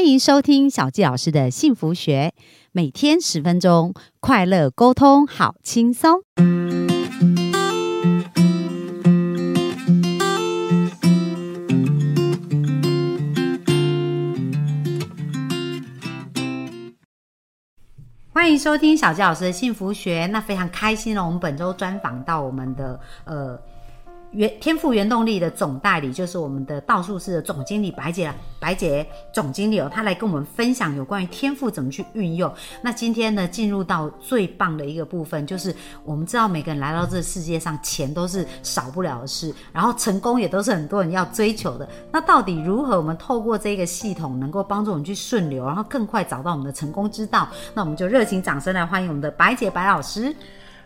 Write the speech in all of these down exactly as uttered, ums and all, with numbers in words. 欢迎收听小纪老师的幸福学，每天十分钟，快乐沟通好轻松。欢迎收听小纪老师的幸福学。那非常开心哦，我们本周专访到我们的呃。天赋原动力的总代理，就是我们的道术寺的总经理白姐，白姐总经理哦，她来跟我们分享有关于天赋怎么去运用。那今天呢，进入到最棒的一个部分，就是我们知道每个人来到这个世界上，钱都是少不了的事，然后成功也都是很多人要追求的。那到底如何我们透过这个系统能够帮助我们去顺流，然后更快找到我们的成功之道？那我们就热情掌声来欢迎我们的白姐白老师。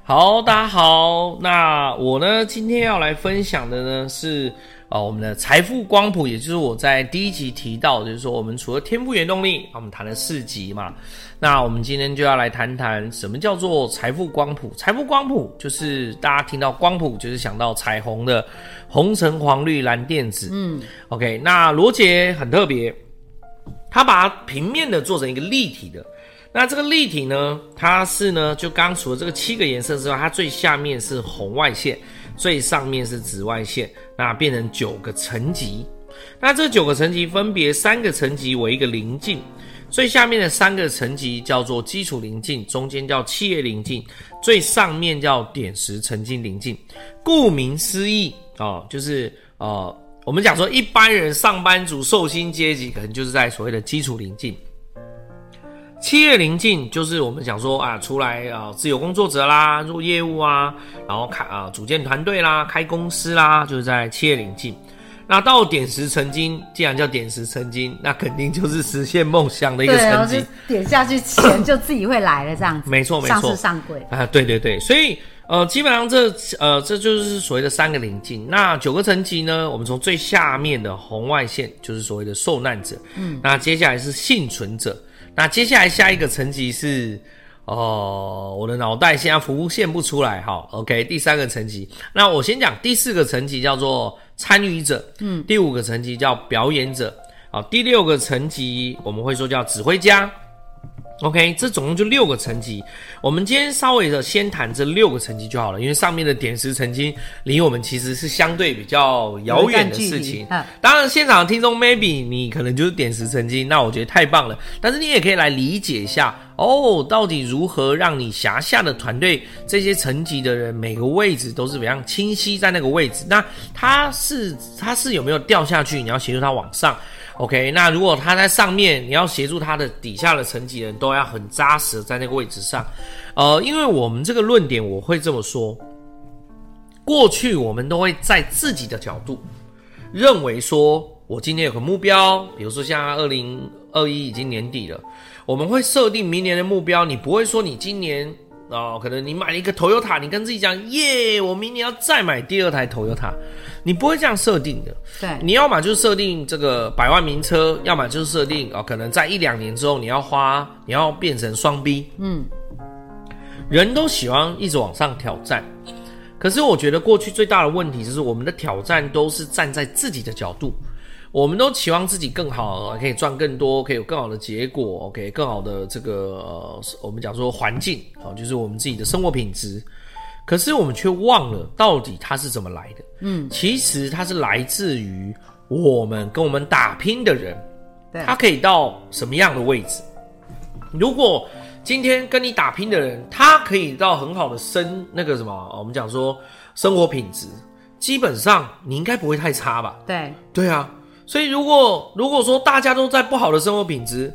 好，大家好，那我呢今天要来分享的呢是呃我们的财富光谱，也就是我在第一集提到，就是说我们除了天赋原动力，我们谈了四集嘛，那我们今天就要来谈谈什么叫做财富光谱。财富光谱就是大家听到光谱就是想到彩虹的红橙黄绿蓝靛紫，嗯 OK， 那罗杰很特别，他把平面的做成一个立体的。那这个立体呢，它是呢，就刚除了这个七个颜色之外，它最下面是红外线，最上面是紫外线，那变成九个层级。那这九个层级分别三个层级为一个邻近，最下面的三个层级叫做基础邻近，中间叫企业邻近，最上面叫点石成金邻近。顾名思义哦，就是呃，我们讲说一般人上班族受薪阶级可能就是在所谓的基础邻近。企业邻近就是我们想说啊，出来啊、呃、自由工作者啦，做业务啊，然后开啊、呃、组建团队啦，开公司啦，就是在企业邻近。那到点石成金，既然叫点石成金，那肯定就是实现梦想的一个成金。对，点下去钱就自己会来了，这样子。没错没错，上市上柜啊，对对对，所以呃基本上这呃这就是所谓的三个邻近。那九个层级呢，我们从最下面的红外线就是所谓的受难者，嗯，那接下来是幸存者。那接下来下一个层级是，哦，我的脑袋现在浮现不出来，好 ，OK， 第三个层级。那我先讲第四个层级叫做参与者，嗯，第五个层级叫表演者，啊，第六个层级我们会说叫指挥家 ，OK， 这总共就六个层级。我们今天稍微的先谈这六个层级就好了，因为上面的点石成金离我们其实是相对比较遥远的事情。当然现场的听众 maybe 你可能就是点石成金，那我觉得太棒了，但是你也可以来理解一下哦，到底如何让你辖下的团队这些层级的人每个位置都是非常清晰在那个位置，那他是他是有没有掉下去，你要协助他往上 OK， 那如果他在上面，你要协助他的底下的层级人都要很扎实在那个位置上。呃，因为我们这个论点我会这么说，过去我们都会在自己的角度认为说我今天有个目标，比如说像二零二一已经年底了，我们会设定明年的目标，你不会说你今年、哦、可能你买了一个 Toyota， 你跟自己讲耶我明年要再买第二台 Toyota， 你不会这样设定的。对，你要么就设定这个百万名车，要么就设定、哦、可能在一两年之后你要花你要变成双 B， 嗯，人都喜欢一直往上挑战，可是我觉得过去最大的问题就是我们的挑战都是站在自己的角度，我们都期望自己更好，可以赚更多，可以有更好的结果 OK， 更好的这个、呃、我们讲说环境，好，就是我们自己的生活品质，可是我们却忘了到底它是怎么来的。嗯，其实它是来自于我们跟我们打拼的人，他可以到什么样的位置。如果今天跟你打拼的人，他可以到很好的生那个什么，我们讲说生活品质，基本上你应该不会太差吧？对，对啊。所以如果如果说大家都在不好的生活品质，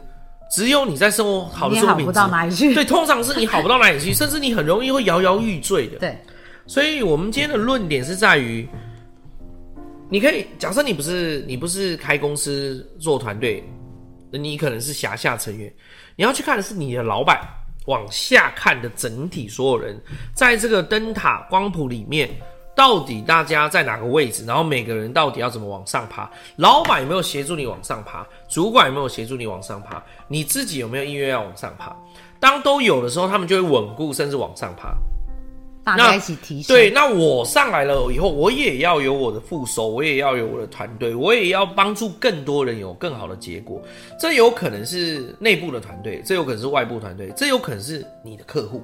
只有你在生活好的生活品质，你好不到哪里去。对，通常是你好不到哪里去，甚至你很容易会摇摇欲坠的。对，所以我们今天的论点是在于，你可以假设你不是你不是开公司做团队。你可能是辖下成员，你要去看的是你的老板，往下看的整体所有人，在这个灯塔光谱里面，到底大家在哪个位置，然后每个人到底要怎么往上爬，老板有没有协助你往上爬，主管有没有协助你往上爬，你自己有没有意愿要往上爬，当都有的时候，他们就会稳固甚至往上爬。大家一起提升。对，那我上来了以后，我也要有我的副手，我也要有我的团队，我也要帮助更多人有更好的结果。这有可能是内部的团队，这有可能是外部团队，这有可能是你的客户。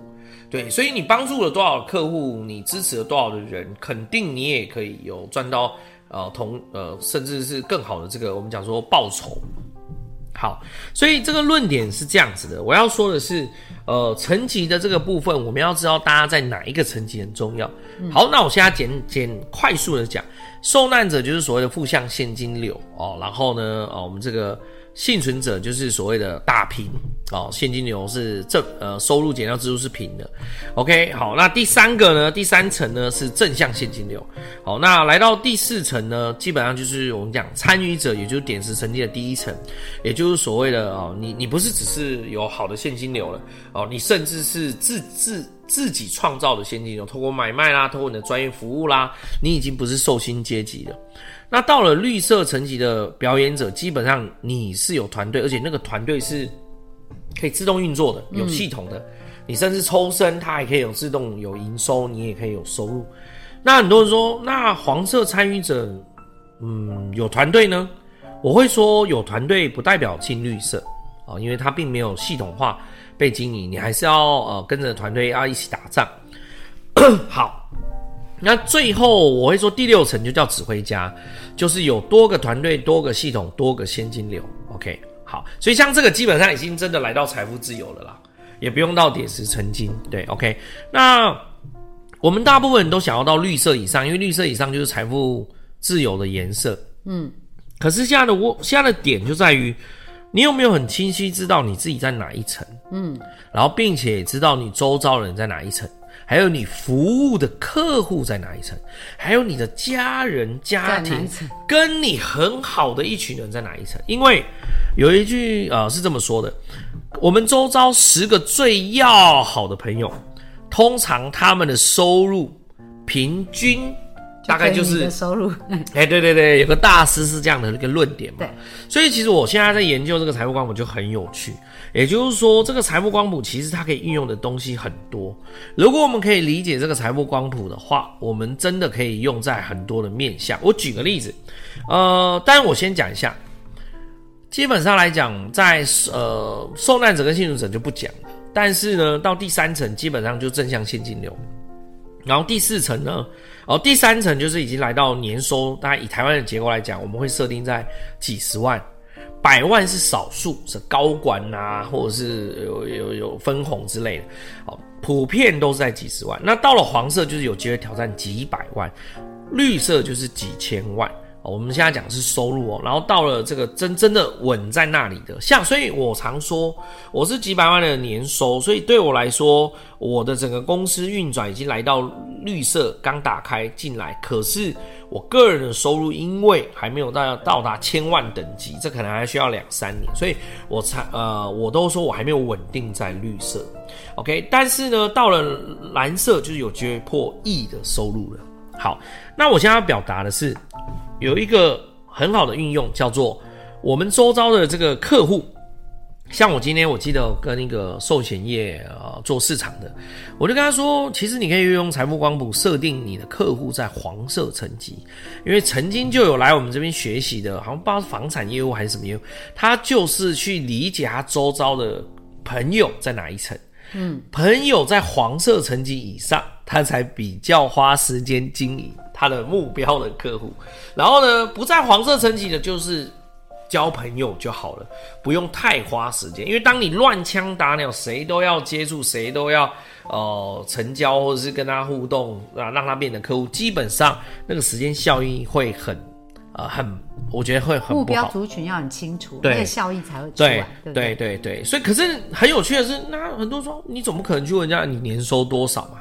对，所以你帮助了多少客户，你支持了多少的人，肯定你也可以有赚到呃同呃甚至是更好的这个我们讲说报酬。好，所以这个论点是这样子的，我要说的是呃层级的这个部分，我们要知道大家在哪一个层级很重要。好，那我现在简简快速的讲，受难者就是所谓的负向现金流哦，然后呢哦我们这个幸存者就是所谓的大平哦，现金流是正呃收入减掉支出是平的。OK， 好，那第三个呢，第三层呢是正向现金流。好，那来到第四层呢，基本上就是我们讲参与者，也就是点石成金的第一层，也就是所谓的哦，你你不是只是有好的现金流了哦，你甚至是自自。自己创造的现金流，透过买卖啦，透过你的专业服务啦，你已经不是受薪阶级了。那到了绿色层级的表演者，基本上你是有团队，而且那个团队是可以自动运作的，有系统的。嗯、你甚至抽身，它还可以有自动有营收，你也可以有收入。那很多人说，那黄色参与者，嗯，有团队呢？我会说，有团队不代表进绿色啊、哦，因为它并没有系统化。被经营，你还是要呃跟着团队要一起打仗。好，那最后我会说第六层就叫指挥家，就是有多个团队、多个系统、多个现金流。OK， 好，所以像这个基本上已经真的来到财富自由了啦，也不用到点石成金。对 ，OK， 那我们大部分人都想要到绿色以上，因为绿色以上就是财富自由的颜色。嗯，可是现在的我现在的点就在于。你有没有很清晰知道你自己在哪一层？嗯，然后并且知道你周遭人在哪一层，还有你服务的客户在哪一层，还有你的家人、家庭跟你很好的一群人在哪一层？因为有一句呃是这么说的：我们周遭十个最要好的朋友，通常他们的收入平均。大概就是收入，哎，对对对，有个大师是这样的一个论点嘛。对，所以其实我现在在研究这个财富光谱就很有趣，也就是说，这个财富光谱其实它可以运用的东西很多。如果我们可以理解这个财富光谱的话，我们真的可以用在很多的面向。我举个例子，呃，但我先讲一下，基本上来讲，在呃受难者跟幸存者就不讲，但是呢，到第三层基本上就正向现金流。然后第四层呢，哦，第三层就是已经来到年收，大概以台湾的结构来讲，我们会设定在几十万、百万是少数，是高管啊，或者是有有有分红之类的，好，普遍都是在几十万。那到了黄色就是有机会挑战几百万，绿色就是几千万。我们现在讲的是收入哦，然后到了这个真真的稳在那里的，像所以我常说我是几百万的年收，所以对我来说我的整个公司运转已经来到绿色刚打开进来，可是我个人的收入因为还没有到到达千万等级，这可能还需要两三年，所以我才呃我都说我还没有稳定在绿色 ，OK， 但是呢到了蓝色就是有机会破亿的收入了。好，那我现在要表达的是。有一个很好的运用叫做我们周遭的这个客户，像我今天我记得跟一个寿险业、呃、做市场的，我就跟他说其实你可以用财富光谱设定你的客户在黄色层级，因为曾经就有来我们这边学习的，好像不知道是房产业务还是什么业务，他就是去理解他周遭的朋友在哪一层，嗯，朋友在黄色层级以上他才比较花时间经营他的目标的客户，然后呢，不在黄色层级的，就是交朋友就好了，不用太花时间。因为当你乱枪打鸟，谁都要接触，谁都要呃成交，或者是跟他互动啊，让他变成客户，基本上那个时间效益会很呃很，我觉得会很不好。目标族群要很清楚，那个效益才会出来。对对 对, 对对对，所以可是很有趣的是，那很多人说你总不可能去问人家你年收多少嘛？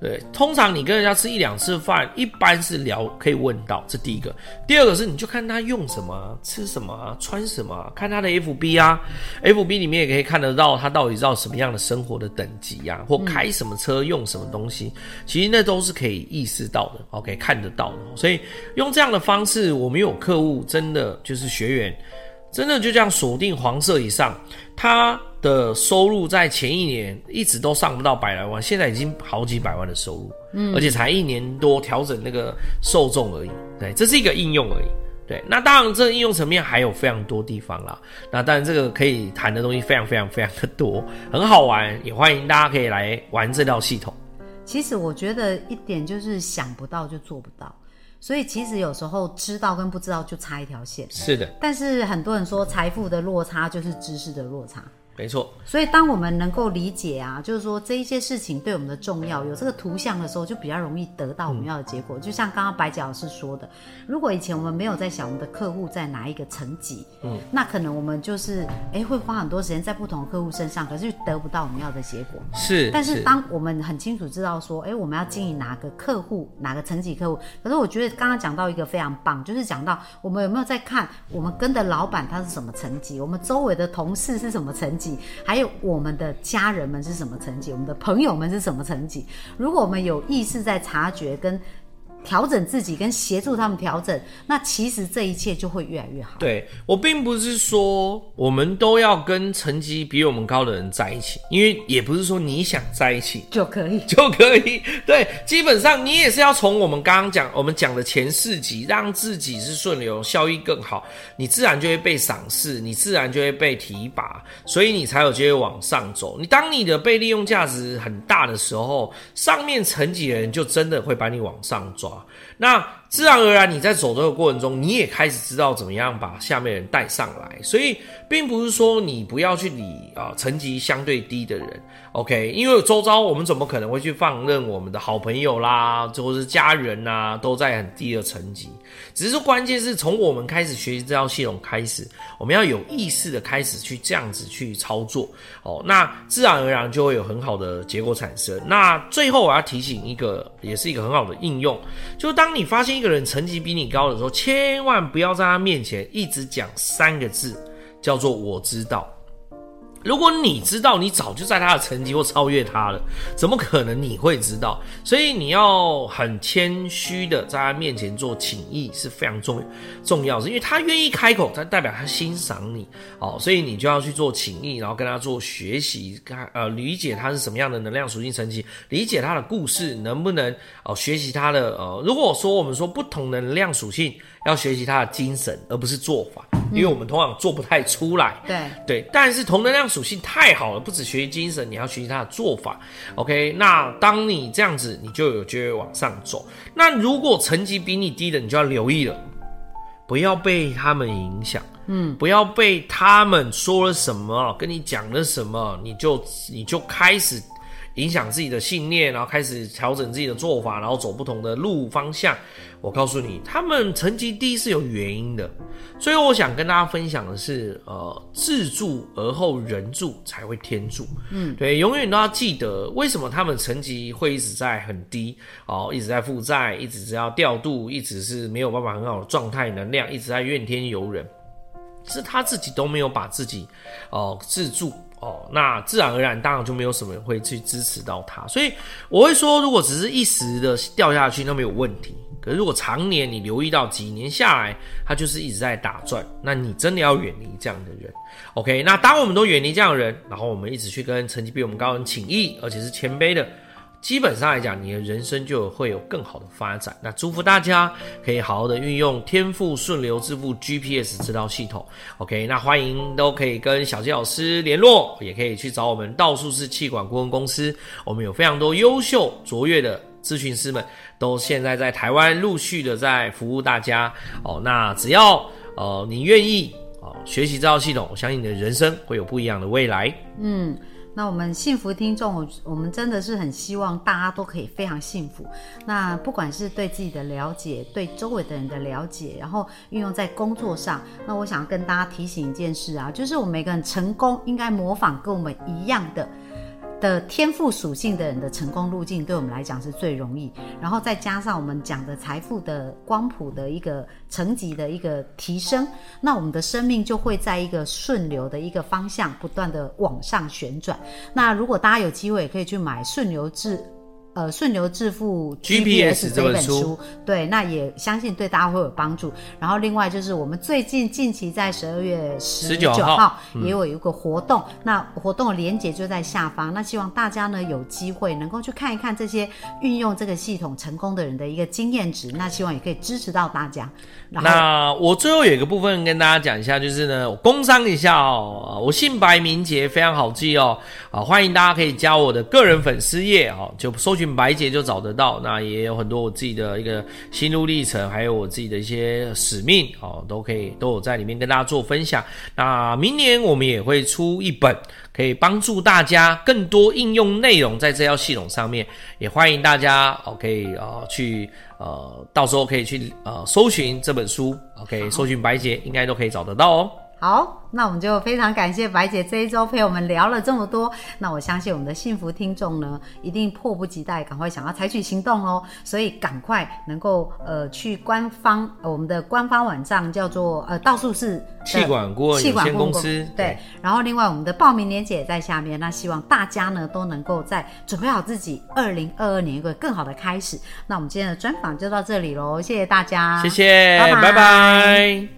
对，通常你跟人家吃一两次饭，一般是聊可以问到，这第一个。第二个是你就看他用什么、吃什么、穿什么，看他的 F B 啊 ，F B 里面也可以看得到他到底到什么样的生活的等级啊，或开什么车、用什么东西，其实那都是可以意识到的 ，OK， 看得到的。所以用这样的方式，我们有客户真的就是学员，真的就这样锁定黄色以上，他的收入在前一年一直都上不到百来万，现在已经好几百万的收入，嗯，而且才一年多调整那个受众而已，对，这是一个应用而已，对，那当然这个应用层面还有非常多地方啦，那当然这个可以谈的东西非常非常非常的多，很好玩，也欢迎大家可以来玩这套系统。其实我觉得一点就是想不到就做不到，所以其实有时候知道跟不知道就差一条线，是的，但是很多人说财富的落差就是知识的落差，没错，所以当我们能够理解啊，就是说这一些事情对我们的重要，有这个图像的时候就比较容易得到我们要的结果、嗯、就像刚刚白姐老师说的，如果以前我们没有在想我们的客户在哪一个层级、嗯、那可能我们就是哎会花很多时间在不同的客户身上，可是得不到我们要的结果，是，但是当我们很清楚知道说哎我们要经营哪个客户哪个层级客户，可是我觉得刚刚讲到一个非常棒，就是讲到我们有没有在看我们跟的老板他是什么层级，我们周围的同事是什么层级，还有我们的家人们是什么层级，我们的朋友们是什么层级。如果我们有意识在察觉跟调整自己跟协助他们调整，那其实这一切就会越来越好。对，我并不是说我们都要跟成绩比我们高的人在一起，因为也不是说你想在一起就可以就可以，对，基本上你也是要从我们刚刚讲我们讲的前四集让自己是顺流效益更好，你自然就会被赏识，你自然就会被提拔，所以你才有机会往上走。你当你的被利用价值很大的时候，上面层级的人就真的会把你往上抓，那自然而然你在走这个过程中你也开始知道怎么样把下面人带上来，所以并不是说你不要去理、呃、层级相对低的人， OK， 因为周遭我们怎么可能会去放任我们的好朋友啦或是家人啦都在很低的层级，只是说关键是从我们开始学习这套系统开始，我们要有意识的开始去这样子去操作、哦、那自然而然就会有很好的结果产生。那最后我要提醒一个也是一个很好的应用，就当你发现一个人成绩比你高的时候，千万不要在他面前一直讲三个字，叫做我知道。如果你知道，你早就在他的成绩或超越他了，怎么可能你会知道？所以你要很谦虚的在他面前做请益是非常重重要的，因为他愿意开口，他代表他欣赏你、哦、所以你就要去做请益，然后跟他做学习，呃，理解他是什么样的能量属性层级，理解他的故事，能不能、呃、学习他的呃，如果说我们说不同的能量属性要学习他的精神，而不是做法，因为我们通常做不太出来、嗯、对对，但是同能量属性太好了，不只学习精神，你要学习它的做法， OK， 那当你这样子你就有机会往上走。那如果成绩比你低的，你就要留意了，不要被他们影响，嗯，不要被他们说了什么跟你讲了什么你就你就开始影响自己的信念，然后开始调整自己的做法，然后走不同的路方向。我告诉你，他们成绩低是有原因的。最后我想跟大家分享的是，呃，自助而后人助才会天助。嗯，对，永远都要记得为什么他们成绩会一直在很低，哦，一直在负债，一直要调度，一直是没有办法很好的状态能量，一直在怨天尤人，是他自己都没有把自己，哦、呃，自助。哦，那自然而然当然就没有什么人会去支持到他，所以我会说如果只是一时的掉下去那没有问题，可是如果常年你留意到几年下来他就是一直在打转，那你真的要远离这样的人。 OK， 那当我们都远离这样的人，然后我们一直去跟成绩比我们高人请益，而且是谦卑的，基本上来讲你的人生就会有更好的发展。那祝福大家可以好好的运用天赋顺流致富 G P S 这套系统， OK， 那欢迎都可以跟小杰老师联络，也可以去找我们道术士企管顾问公司，我们有非常多优秀卓越的咨询师们都现在在台湾陆续的在服务大家哦。那只要呃你愿意哦学习这套系统，我相信你的人生会有不一样的未来。嗯，那我们幸福听众，我们真的是很希望大家都可以非常幸福，那不管是对自己的了解，对周围的人的了解，然后运用在工作上。那我想跟大家提醒一件事啊，就是我们每个人成功应该模仿跟我们一样的的天赋属性的人的成功路径，对我们来讲是最容易，然后再加上我们讲的财富的光谱的一个层级的一个提升，那我们的生命就会在一个顺流的一个方向不断的往上旋转。那如果大家有机会也可以去买顺流致呃顺流致富 G P S 这本书，对，那也相信对大家会有帮助。然后另外就是我们最近近期在十二月十九号也有一个活动、嗯、那活动的连结就在下方，那希望大家呢有机会能够去看一看这些运用这个系统成功的人的一个经验值，那希望也可以支持到大家。那我最后有一个部分跟大家讲一下，就是呢我工商一下哦，我姓白名杰非常好记哦、啊、欢迎大家可以加我的个人粉丝页哦，就搜寻白杰就找得到，那也有很多我自己的一个心路历程，还有我自己的一些使命哦，都可以都有在里面跟大家做分享。那明年我们也会出一本可以帮助大家更多应用内容在这套系统上面，也欢迎大家可以、呃、去呃到时候可以去呃搜寻这本书 ，OK， 搜寻白杰应该都可以找得到哦。好，那我们就非常感谢白姐这一周陪我们聊了这么多，那我相信我们的幸福听众呢一定迫不及待赶快想要采取行动哦，所以赶快能够呃去官方、呃、我们的官方网站叫做呃道术士企管顾问有限公司， 对， 对，然后另外我们的报名链接也在下面，那希望大家呢都能够在准备好自己二零二二年一个更好的开始。那我们今天的专访就到这里咯，谢谢大家，谢谢，拜拜。拜拜。